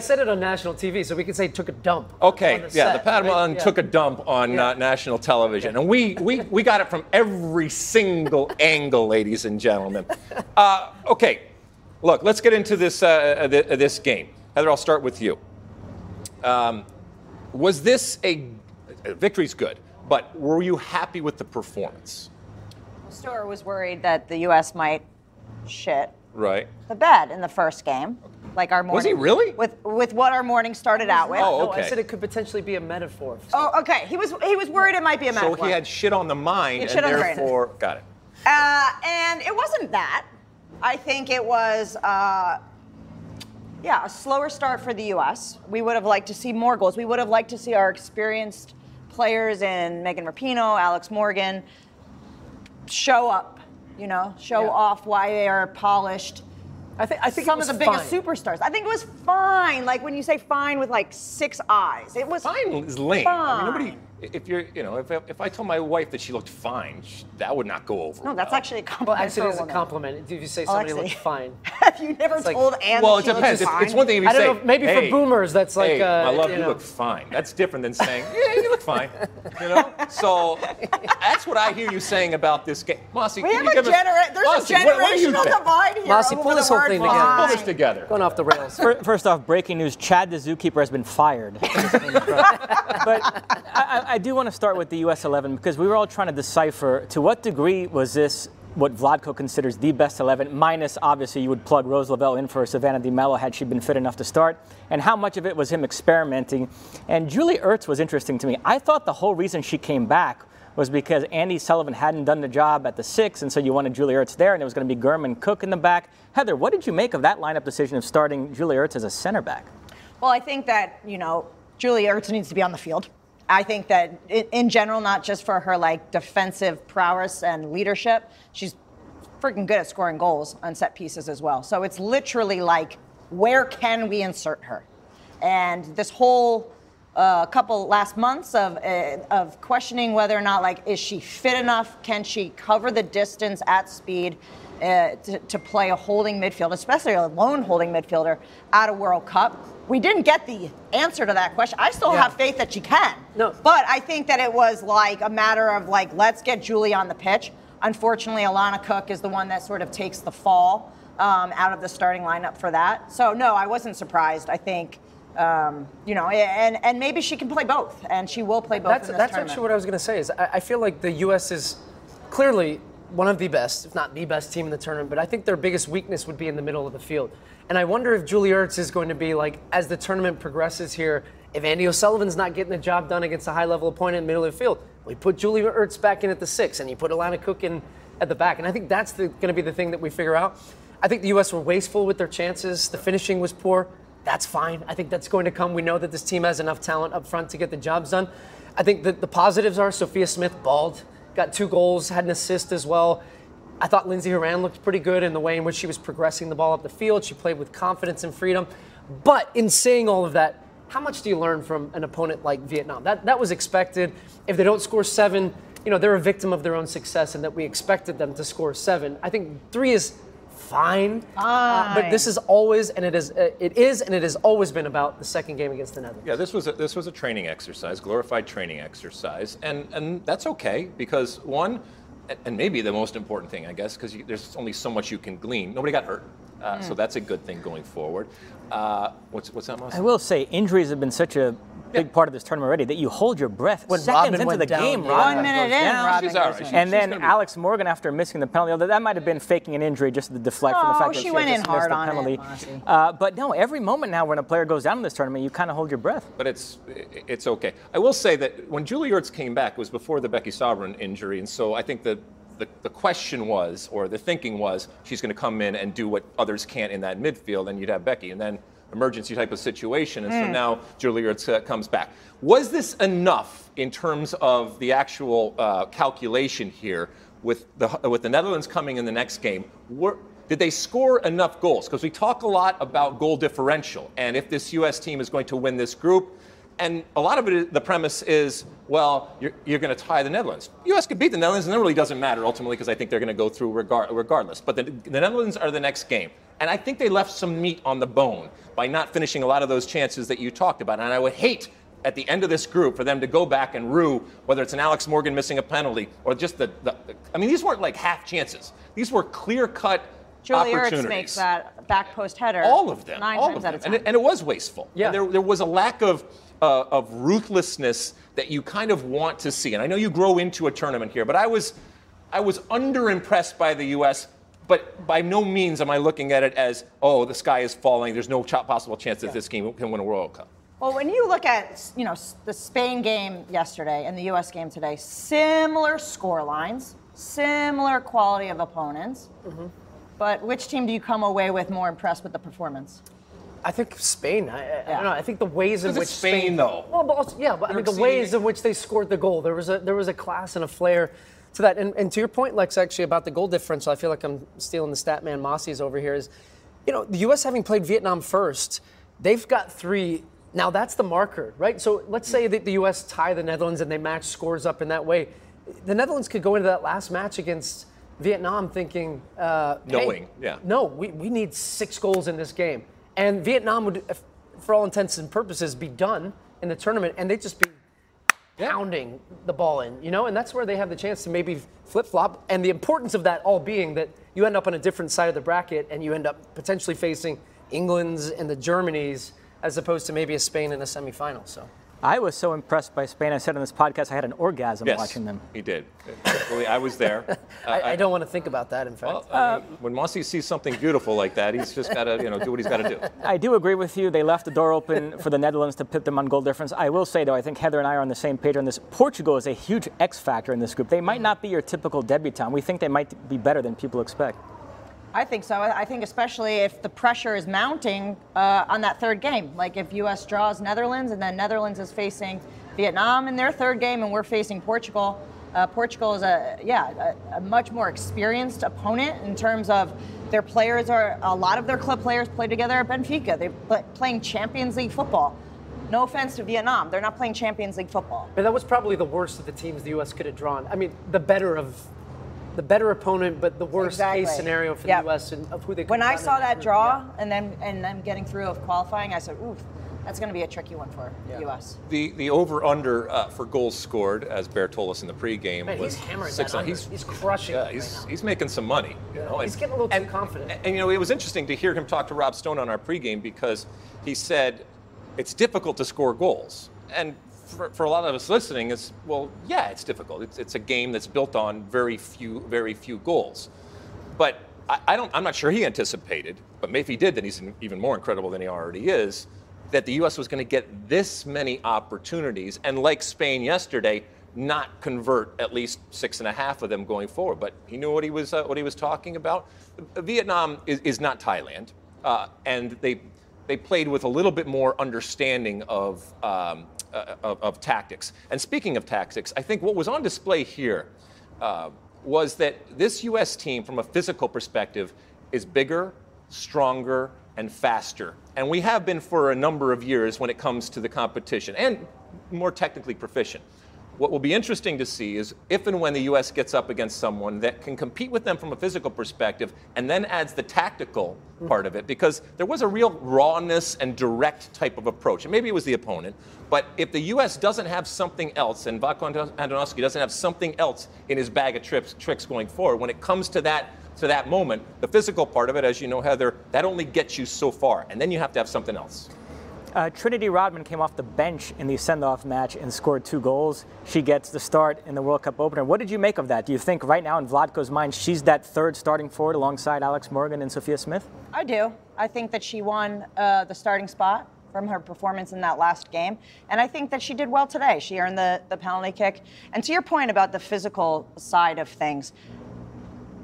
said it on national TV, so we could say took a dump. Okay, the patamelon took a dump on national television. And we got it from every single angle, ladies and gentlemen. Okay, look, let's get into this, this game. Heather, I'll start with you. Was this a victory's good, but were you happy with the performance? Stuart was worried that the U.S. might shit the bed in the first game, like our morning. Was he really? With what our morning started out with. Oh, okay. No, I said it could potentially be a metaphor. So. Oh, okay. He was worried it might be a metaphor. So he had shit on the mind, and therefore got it. And it wasn't that. I think it was a slower start for the U.S. We would have liked to see more goals. We would have liked to see our experienced players in Megan Rapinoe, Alex Morgan, show up, off why they are polished. I think some of the biggest superstars. I think it was fine. Like when you say fine with like six eyes, it was fine. Is lame. Fine. If I told my wife that she looked fine, that would not go over. No, that's actually a compliment. Well, actually, it is a compliment. Did you say somebody looked fine? Have you never told Anne? Well, it depends. It's one thing if you say, maybe for boomers, that's like, I love you look fine. That's different than saying, you look fine. So that's what I hear you saying about this game, Mossy. There's a generational divide here. Mossy, pull this whole thing together. Pull this together. Going off the rails. First off, breaking news: Chad, the zookeeper, has been fired. But I do want to start with the U.S. 11 because we were all trying to decipher to what degree was this what Vlatko considers the best 11, minus obviously you would plug Rose Lavelle in for Savannah DiMello had she been fit enough to start, and how much of it was him experimenting. And Julie Ertz was interesting to me. I thought the whole reason she came back was because Andi Sullivan hadn't done the job at the 6, and so you wanted Julie Ertz there, and it was going to be German Cook in the back. Heather, what did you make of that lineup decision of starting Julie Ertz as a center back? Well, I think that, Julie Ertz needs to be on the field. I think that in general, not just for her defensive prowess and leadership, she's freaking good at scoring goals on set pieces as well. So it's literally like, where can we insert her? And this whole couple last months of questioning whether or not, like, is she fit enough? Can she cover the distance at speed to play a holding midfielder, especially a lone holding midfielder at a World Cup? We didn't get the answer to that question. I still have faith that she can. No. But I think that it was like a matter of like, let's get Julie on the pitch. Unfortunately, Alana Cook is the one that sort of takes the fall out of the starting lineup for that. So no, I wasn't surprised. I think, you know, and maybe she can play both, and she will play both. That's actually what I was going to say. Is I feel like the U.S. is clearly one of the best, if not the best team in the tournament, but I think their biggest weakness would be in the middle of the field. And I wonder if Julie Ertz is going to be like, as the tournament progresses here, if Andi O'Sullivan's not getting the job done against a high-level opponent in the middle of the field, we put Julie Ertz back in at the 6, and you put Alana Cook in at the back. And I think that's going to be the thing that we figure out. I think the U.S. were wasteful with their chances. The finishing was poor. That's fine. I think that's going to come. We know that this team has enough talent up front to get the jobs done. I think that the positives are Sophia Smith balled, got 2 goals, had an assist as well. I thought Lindsay Horan looked pretty good in the way in which she was progressing the ball up the field. She played with confidence and freedom. But in saying all of that, how much do you learn from an opponent like Vietnam? That was expected. If they don't score 7, you know, they're a victim of their own success, and that we expected them to score 7. I think 3 is fine. But this is always, and it has always been about the second game against the Netherlands. Yeah, this was a training exercise, glorified training exercise, and that's okay, because one, and maybe the most important thing, I guess, because there's only so much you can glean. Nobody got hurt, so that's a good thing going forward. What's that, Mosse? I will say injuries have been such a big part of this tournament already that you hold your breath when seconds into the game. 1 minute in, Robin. And then Alex Morgan, after missing the penalty, although that might have been faking an injury just to deflect from the fact that she went in hard on the penalty. But no, every moment now when a player goes down in this tournament, you kind of hold your breath. But it's okay. I will say that when Julie Ertz came back, it was before the Becky Sovereign injury, and so I think the question was, or the thinking was, she's going to come in and do what others can't in that midfield, and you'd have Becky, and then emergency type of situation, and so now Julie Ertz comes back. Was this enough in terms of the actual calculation here with the Netherlands coming in the next game? Did they score enough goals? Because we talk a lot about goal differential, and if this U.S. team is going to win this group, and a lot of it, the premise is, well, you're going to tie the Netherlands. The U.S. could beat the Netherlands, and that really doesn't matter ultimately, because I think they're going to go through regardless. But the Netherlands are the next game. And I think they left some meat on the bone by not finishing a lot of those chances that you talked about. And I would hate at the end of this group for them to go back and rue whether it's an Alex Morgan missing a penalty or just I mean, these weren't like half chances. These were clear-cut Julie Ertz makes that back post header. All of them. 9 times out of 10. And it was wasteful. Yeah. And there was a lack of ruthlessness that you kind of want to see. And I know you grow into a tournament here, but I was underimpressed by the U.S., but by no means am I looking at it as, oh, the sky is falling. There's no possible chance that this game can win a World Cup. Well, when you look at, you know, the Spain game yesterday and the U.S. game today, similar score lines, similar quality of opponents. Mm-hmm. But which team do you come away with more impressed with the performance? I think Spain. I don't know. I think the ways in which Spain though. Well, but also, yeah, but I mean the ways in which they scored the goal. There was a class and a flair to that. And to your point, Lex, actually about the goal differential, I feel like I'm stealing the stat man Mossy's over here. Is, you know, the U.S. having played Vietnam first, they've got 3. Now that's the marker, right? So let's say that the U.S. tie the Netherlands and they match scores up in that way. The Netherlands could go into that last match against Vietnam thinking, we need 6 goals in this game. And Vietnam would, for all intents and purposes, be done in the tournament, and they'd just be pounding the ball in, you know? And that's where they have the chance to maybe flip-flop. And the importance of that all being that you end up on a different side of the bracket, and you end up potentially facing England's and the Germany's as opposed to maybe a Spain in a semifinal, so. I was so impressed by Spain. I said on this podcast I had an orgasm watching them. Yes, he did. I was there. I don't want to think about that, in fact. Well, when Mosse sees something beautiful like that, he's just got to, you know, do what he's got to do. I do agree with you. They left the door open for the Netherlands to pit them on goal difference. I will say, though, I think Heather and I are on the same page on this. Portugal is a huge X factor in this group. They might not be your typical debutante. We think they might be better than people expect. I think so. I think especially if the pressure is mounting on that third game. Like if U.S. draws Netherlands and then Netherlands is facing Vietnam in their third game and we're facing Portugal, Portugal is a much more experienced opponent in terms of their players are, a lot of their club players play together at Benfica. They're playing Champions League football. No offense to Vietnam, they're not playing Champions League football. And that was probably the worst of the teams the U.S. could have drawn. I mean, the better opponent, but the worst case scenario for the U.S. and of who they could. When I saw that draw and then getting through of qualifying, I said, oof, that's going to be a tricky one for the U.S. The over-under for goals scored, as Bear told us in the pregame, was he's hammering 600. He's crushing it right now. He's making some money. You know? He's getting a little too confident. And, you know, it was interesting to hear him talk to Rob Stone on our pregame because he said it's difficult to score goals. And for a lot of us listening, it's, well, yeah, it's difficult. It's a game that's built on very few goals. But I'm not sure he anticipated, but maybe if he did, then he's even more incredible than he already is, that the U.S. was going to get this many opportunities, and like Spain yesterday, not convert at least 6.5 of them going forward. But he knew what he was talking about. Vietnam is not Thailand, and they played with a little bit more understanding of tactics. And speaking of tactics, I think what was on display here was that this U.S. team, from a physical perspective, is bigger, stronger, and faster. And we have been for a number of years when it comes to the competition, and more technically proficient. What will be interesting to see is if and when the U.S. gets up against someone that can compete with them from a physical perspective and then adds the tactical part of it, because there was a real rawness and direct type of approach. And maybe it was the opponent, but if the U.S. doesn't have something else, and Vlatko Andonovski doesn't have something else in his bag of tricks going forward, when it comes to that moment, the physical part of it, as you know, Heather, that only gets you so far, and then you have to have something else. Trinity Rodman came off the bench in the send-off match and scored 2 goals. She gets the start in the World Cup opener. What did you make of that? Do you think right now in Vlatko's mind she's that third starting forward alongside Alex Morgan and Sophia Smith? I do. I think that she won the starting spot from her performance in that last game. And I think that she did well today. She earned the penalty kick. And to your point about the physical side of things,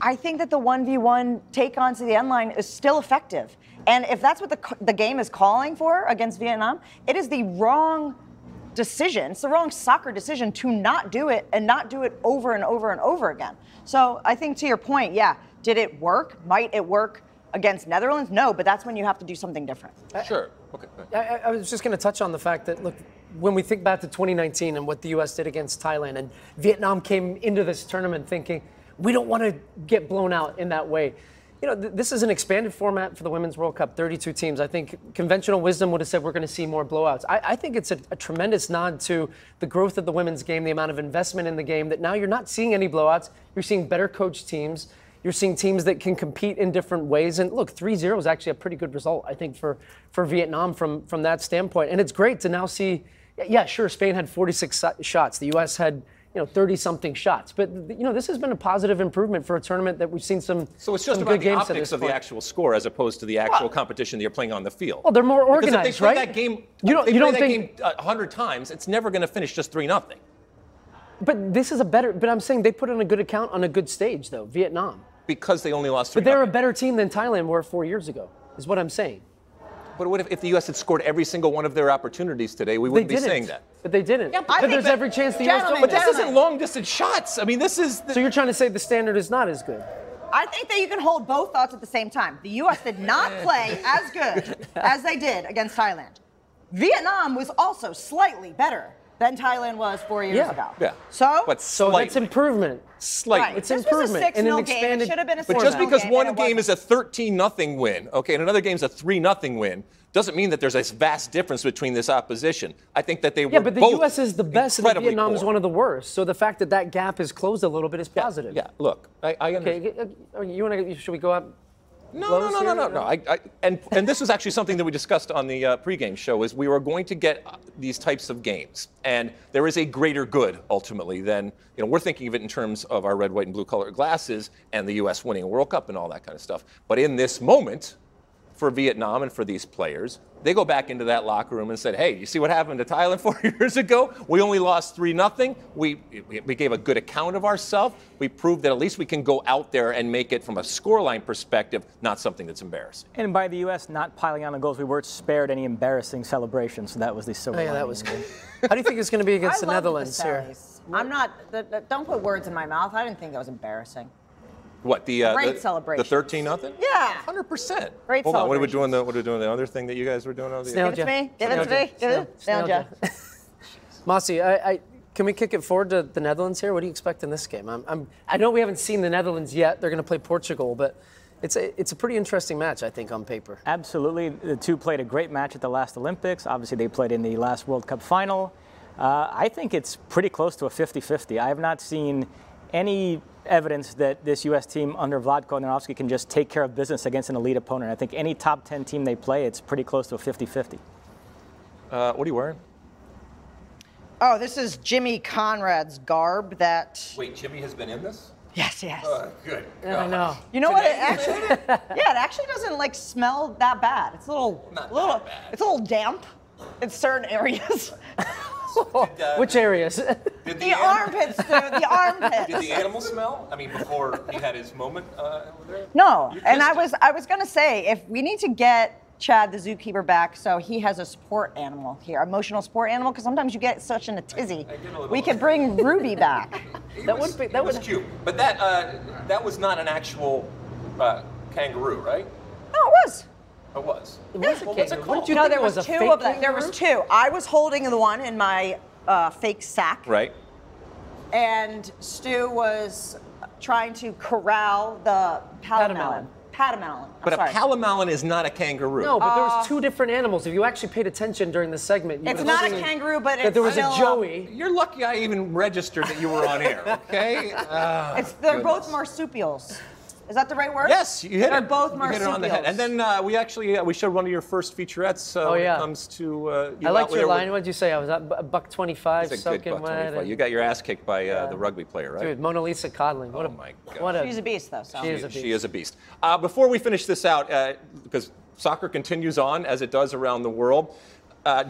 I think that the 1v1 take on to the end line is still effective. And if that's what the game is calling for against Vietnam, it is the wrong decision. It's the wrong soccer decision to not do it and not do it over and over and over again. So I think to your point, yeah, did it work? Might it work against Netherlands? No, but that's when you have to do something different. Sure. Okay. I was just going to touch on the fact that, look, when we think back to 2019 and what the U.S. did against Thailand, and Vietnam came into this tournament thinking, we don't want to get blown out in that way. You know, this is an expanded format for the Women's World Cup, 32 teams. I think conventional wisdom would have said we're going to see more blowouts. I think it's a tremendous nod to the growth of the women's game, the amount of investment in the game, that now you're not seeing any blowouts. You're seeing better coached teams. You're seeing teams that can compete in different ways. And look, 3-0 is actually a pretty good result, I think, for Vietnam from that standpoint. And it's great to now see, yeah, sure, Spain had 46 shots. The U.S. had, you know, 30-something shots. But, you know, this has been a positive improvement for a tournament that we've seen some good games. So it's just about the optics of the actual score as opposed to the actual competition that you're playing on the field. Well, they're more organized, right? Because if they play that game 100 times, it's never going to finish just 3-0. But this is a better, but I'm saying they put in a good account on a good stage, though, Vietnam. Because they only lost 3-0. But they're a better team than Thailand were 4 years ago, is what I'm saying. But what if the U.S. had scored every single one of their opportunities today? We wouldn't be saying that. But they didn't. Yeah, but there's every chance the U.S. But this isn't long-distance shots. I mean, this is... So you're trying to say the standard is not as good? I think that you can hold both thoughts at the same time. The U.S. did not play as good as they did against Thailand. Vietnam was also slightly better than Thailand was 4 years ago. Yeah. So that's improvement. Slightly. Right. It's improvement. This was a 6-0 game. It should have been a 4-0 game. But just because one game is a 13-0 win, okay, and another game's a 3-0 win, doesn't mean that there's this vast difference between this opposition. I think that they were both. Yeah, but the U.S. is the best and Vietnam is one of the worst. So the fact that that gap is closed a little bit is positive. Yeah. Look, I understand. Okay. You want to? Should we go up? No. And this was actually something that we discussed on the pregame show, is we were going to get these types of games. And there is a greater good, ultimately, than, you know, we're thinking of it in terms of our red, white, and blue colored glasses and the U.S. winning a World Cup and all that kind of stuff. But in this moment, for Vietnam and for these players, they go back into that locker room and said, hey, you see what happened to Thailand 4 years ago? We only lost 3-0. We gave a good account of ourselves. We proved that at least we can go out there and make it, from a scoreline perspective, not something that's embarrassing. And by the U.S. not piling on the goals, we weren't spared any embarrassing celebrations. So that was the silver lining. That was good. How do you think it's going to be against the Netherlands here? I'm not, don't put words in my mouth. I didn't think that was embarrassing. What, the celebration? The 13-0? Yeah. 100%. Great celebration. Hold on, what are we doing the other thing that you guys were doing? Give it to me. Mosse, can we kick it forward to the Netherlands here? What do you expect in this game? I know we haven't seen the Netherlands yet. They're going to play Portugal, but it's a pretty interesting match, I think, on paper. Absolutely. The two played a great match at the last Olympics. Obviously, they played in the last World Cup final. I think it's pretty close to a 50-50. I have not seen any evidence that this U.S. team under Vlatko Andonovski can just take care of business against an elite opponent. I think any top 10 team they play, it's pretty close to a 50-50. What are you wearing? Oh, this is Jimmy Conrad's garb that... Wait, Jimmy has been in this? Yes. Good. I know. You know what? It actually doesn't like smell that bad. It's a little... It's a little damp in certain areas. Which areas? The armpits, dude. The armpits. Did the animal smell? I mean, before he had his moment over there? No. And I was going to say, if we need to get Chad, the zookeeper, back, so he has a support animal here, emotional support animal, because sometimes you get such in a tizzy. We could bring Ruby back. that was cute. But that was not an actual kangaroo, right? No, it was. It was. There was two. I was holding the one in my fake sack. Right. And Stu was trying to corral the patamelon. Patamelon. But a patamelon is not a kangaroo. No, but there was two different animals. If you actually paid attention during the segment, you it's not a kangaroo, but it's there was still a joey. You're lucky I even registered that you were on air. Okay. They're both marsupials. Is that the right word? Yes, you hit it. They're both marsupials. You hit it on the head. And then we actually we showed one of your first featurettes. When it comes to you. I liked your line. What did you say? I was at $1.25. That's a good $1.25. You got your ass kicked by the rugby player, right? Dude, Mona Lisa Codling. What my God. She's a beast, though. So. She is a beast. Before we finish this out, because soccer continues on as it does around the world.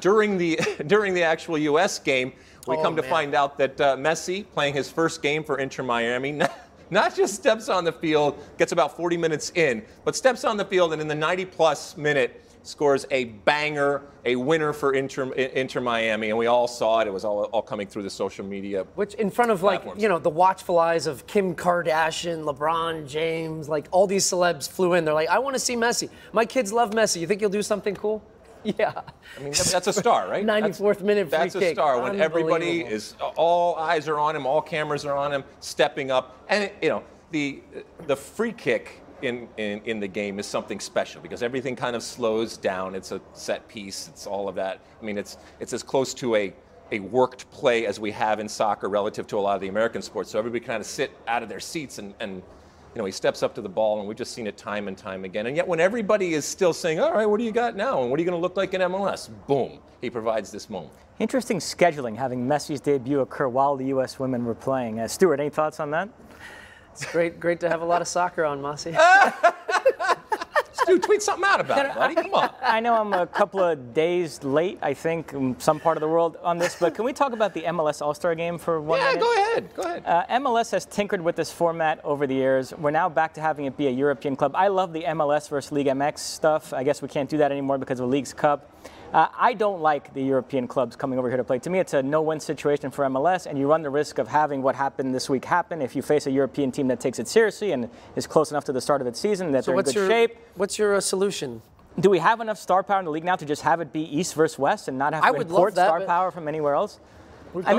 During the actual U.S. game, we come to find out that Messi, playing his first game for Inter Miami. Not just steps on the field, gets about 40 minutes in, but steps on the field and in the 90-plus minute scores a banger, a winner for Inter Miami. And we all saw it. It was all coming through the social media which in front of platforms. Like, you know, the watchful eyes of Kim Kardashian, LeBron James, like all these celebs flew in. They're like, I want to see Messi. My kids love Messi. You think you'll do something cool? Yeah. I mean, that's a star, right? 94th minute free kick. That's a star when everybody is, all eyes are on him, all cameras are on him, stepping up. And, you know, the free kick in the game is something special because everything kind of slows down. It's a set piece. It's all of that. I mean, it's as close to a worked play as we have in soccer relative to a lot of the American sports. So everybody kind of sit out of their seats and you know, he steps up to the ball, and we've just seen it time and time again. And yet when everybody is still saying, all right, what do you got now? And what are you going to look like in MLS? Boom. He provides this moment. Interesting scheduling, having Messi's debut occur while the U.S. women were playing. Stuart, any thoughts on that? It's great to have a lot of soccer on, Mosse. Stu, tweet something out about it, buddy. Come on. I know I'm a couple of days late, I think, in some part of the world on this, but can we talk about the MLS All-Star Game for one minute? Yeah, go ahead. MLS has tinkered with this format over the years. We're now back to having it be a European club. I love the MLS versus Liga MX stuff. I guess we can't do that anymore because of the League's Cup. I don't like the European clubs coming over here to play. To me, it's a no-win situation for MLS, and you run the risk of having what happened this week happen if you face a European team that takes it seriously and is close enough to the start of its season that they're in good shape. What's your solution? Do we have enough star power in the league now to just have it be East versus West and not have to import star power from anywhere else? We've done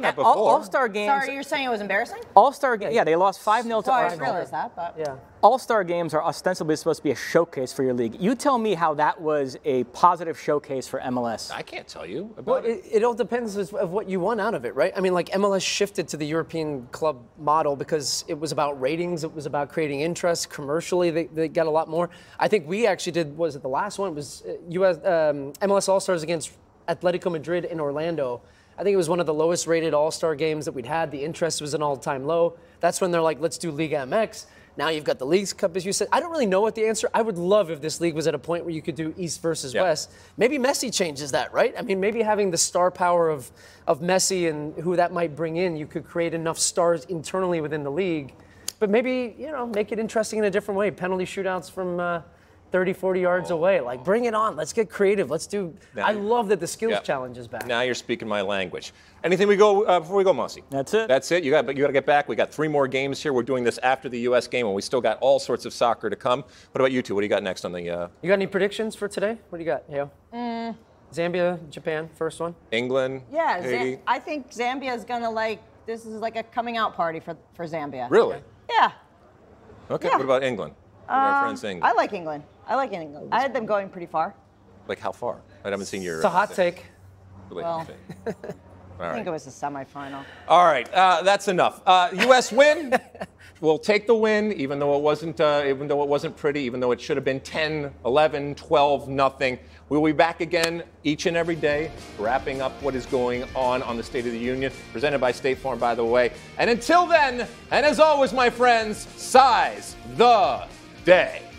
that before. All-Star games. Sorry, you're saying it was embarrassing? All-Star games. Yeah, they lost 5-0 to Arsenal. I realize that, but yeah. All-Star games are ostensibly supposed to be a showcase for your league. You tell me how that was a positive showcase for MLS. I can't tell you about it. It all depends of what you want out of it, right? I mean, like MLS shifted to the European club model because it was about ratings, it was about creating interest commercially. They got a lot more. I think we actually did. Was it the last one? It was US MLS All-Stars against Atletico Madrid in Orlando. I think it was one of the lowest rated all-star games that we'd had. The interest was an all-time low. That's when they're like, let's do Liga MX. Now you've got the League's Cup, as you said. I don't really know what the answer. I would love if this league was at a point where you could do East versus West. Maybe Messi changes that, right? I mean, maybe having the star power of Messi and who that might bring in, you could create enough stars internally within the league. But maybe, you know, make it interesting in a different way. Penalty shootouts from 30-40 yards away. Like, bring it on. Let's get creative. Let's do. Now, I love that the skills challenge is back. Now you're speaking my language. Anything we go before we go, Mosse? That's it. That's it. You got to get back. We got 3 more games here. We're doing this after the U.S. game, and we still got all sorts of soccer to come. What about you two? What do you got next on the? You got any predictions for today? What do you got, Hale? Zambia, Japan, first one. England. Yeah, I think Zambia is gonna like. This is like a coming out party for Zambia. Really? Yeah. Okay. Yeah. What about England? Our friends England. I like England. I had them going pretty far. Like how far? I haven't seen your... It's a hot take. Well, all right. I think it was the semifinal. All right. That's enough. U.S. win. We'll take the win, even though it wasn't pretty, even though it should have been 10, 11, 12, nothing. We'll be back again each and every day, wrapping up what is going on the State of the Union, presented by State Farm, by the way. And until then, and as always, my friends, size the day.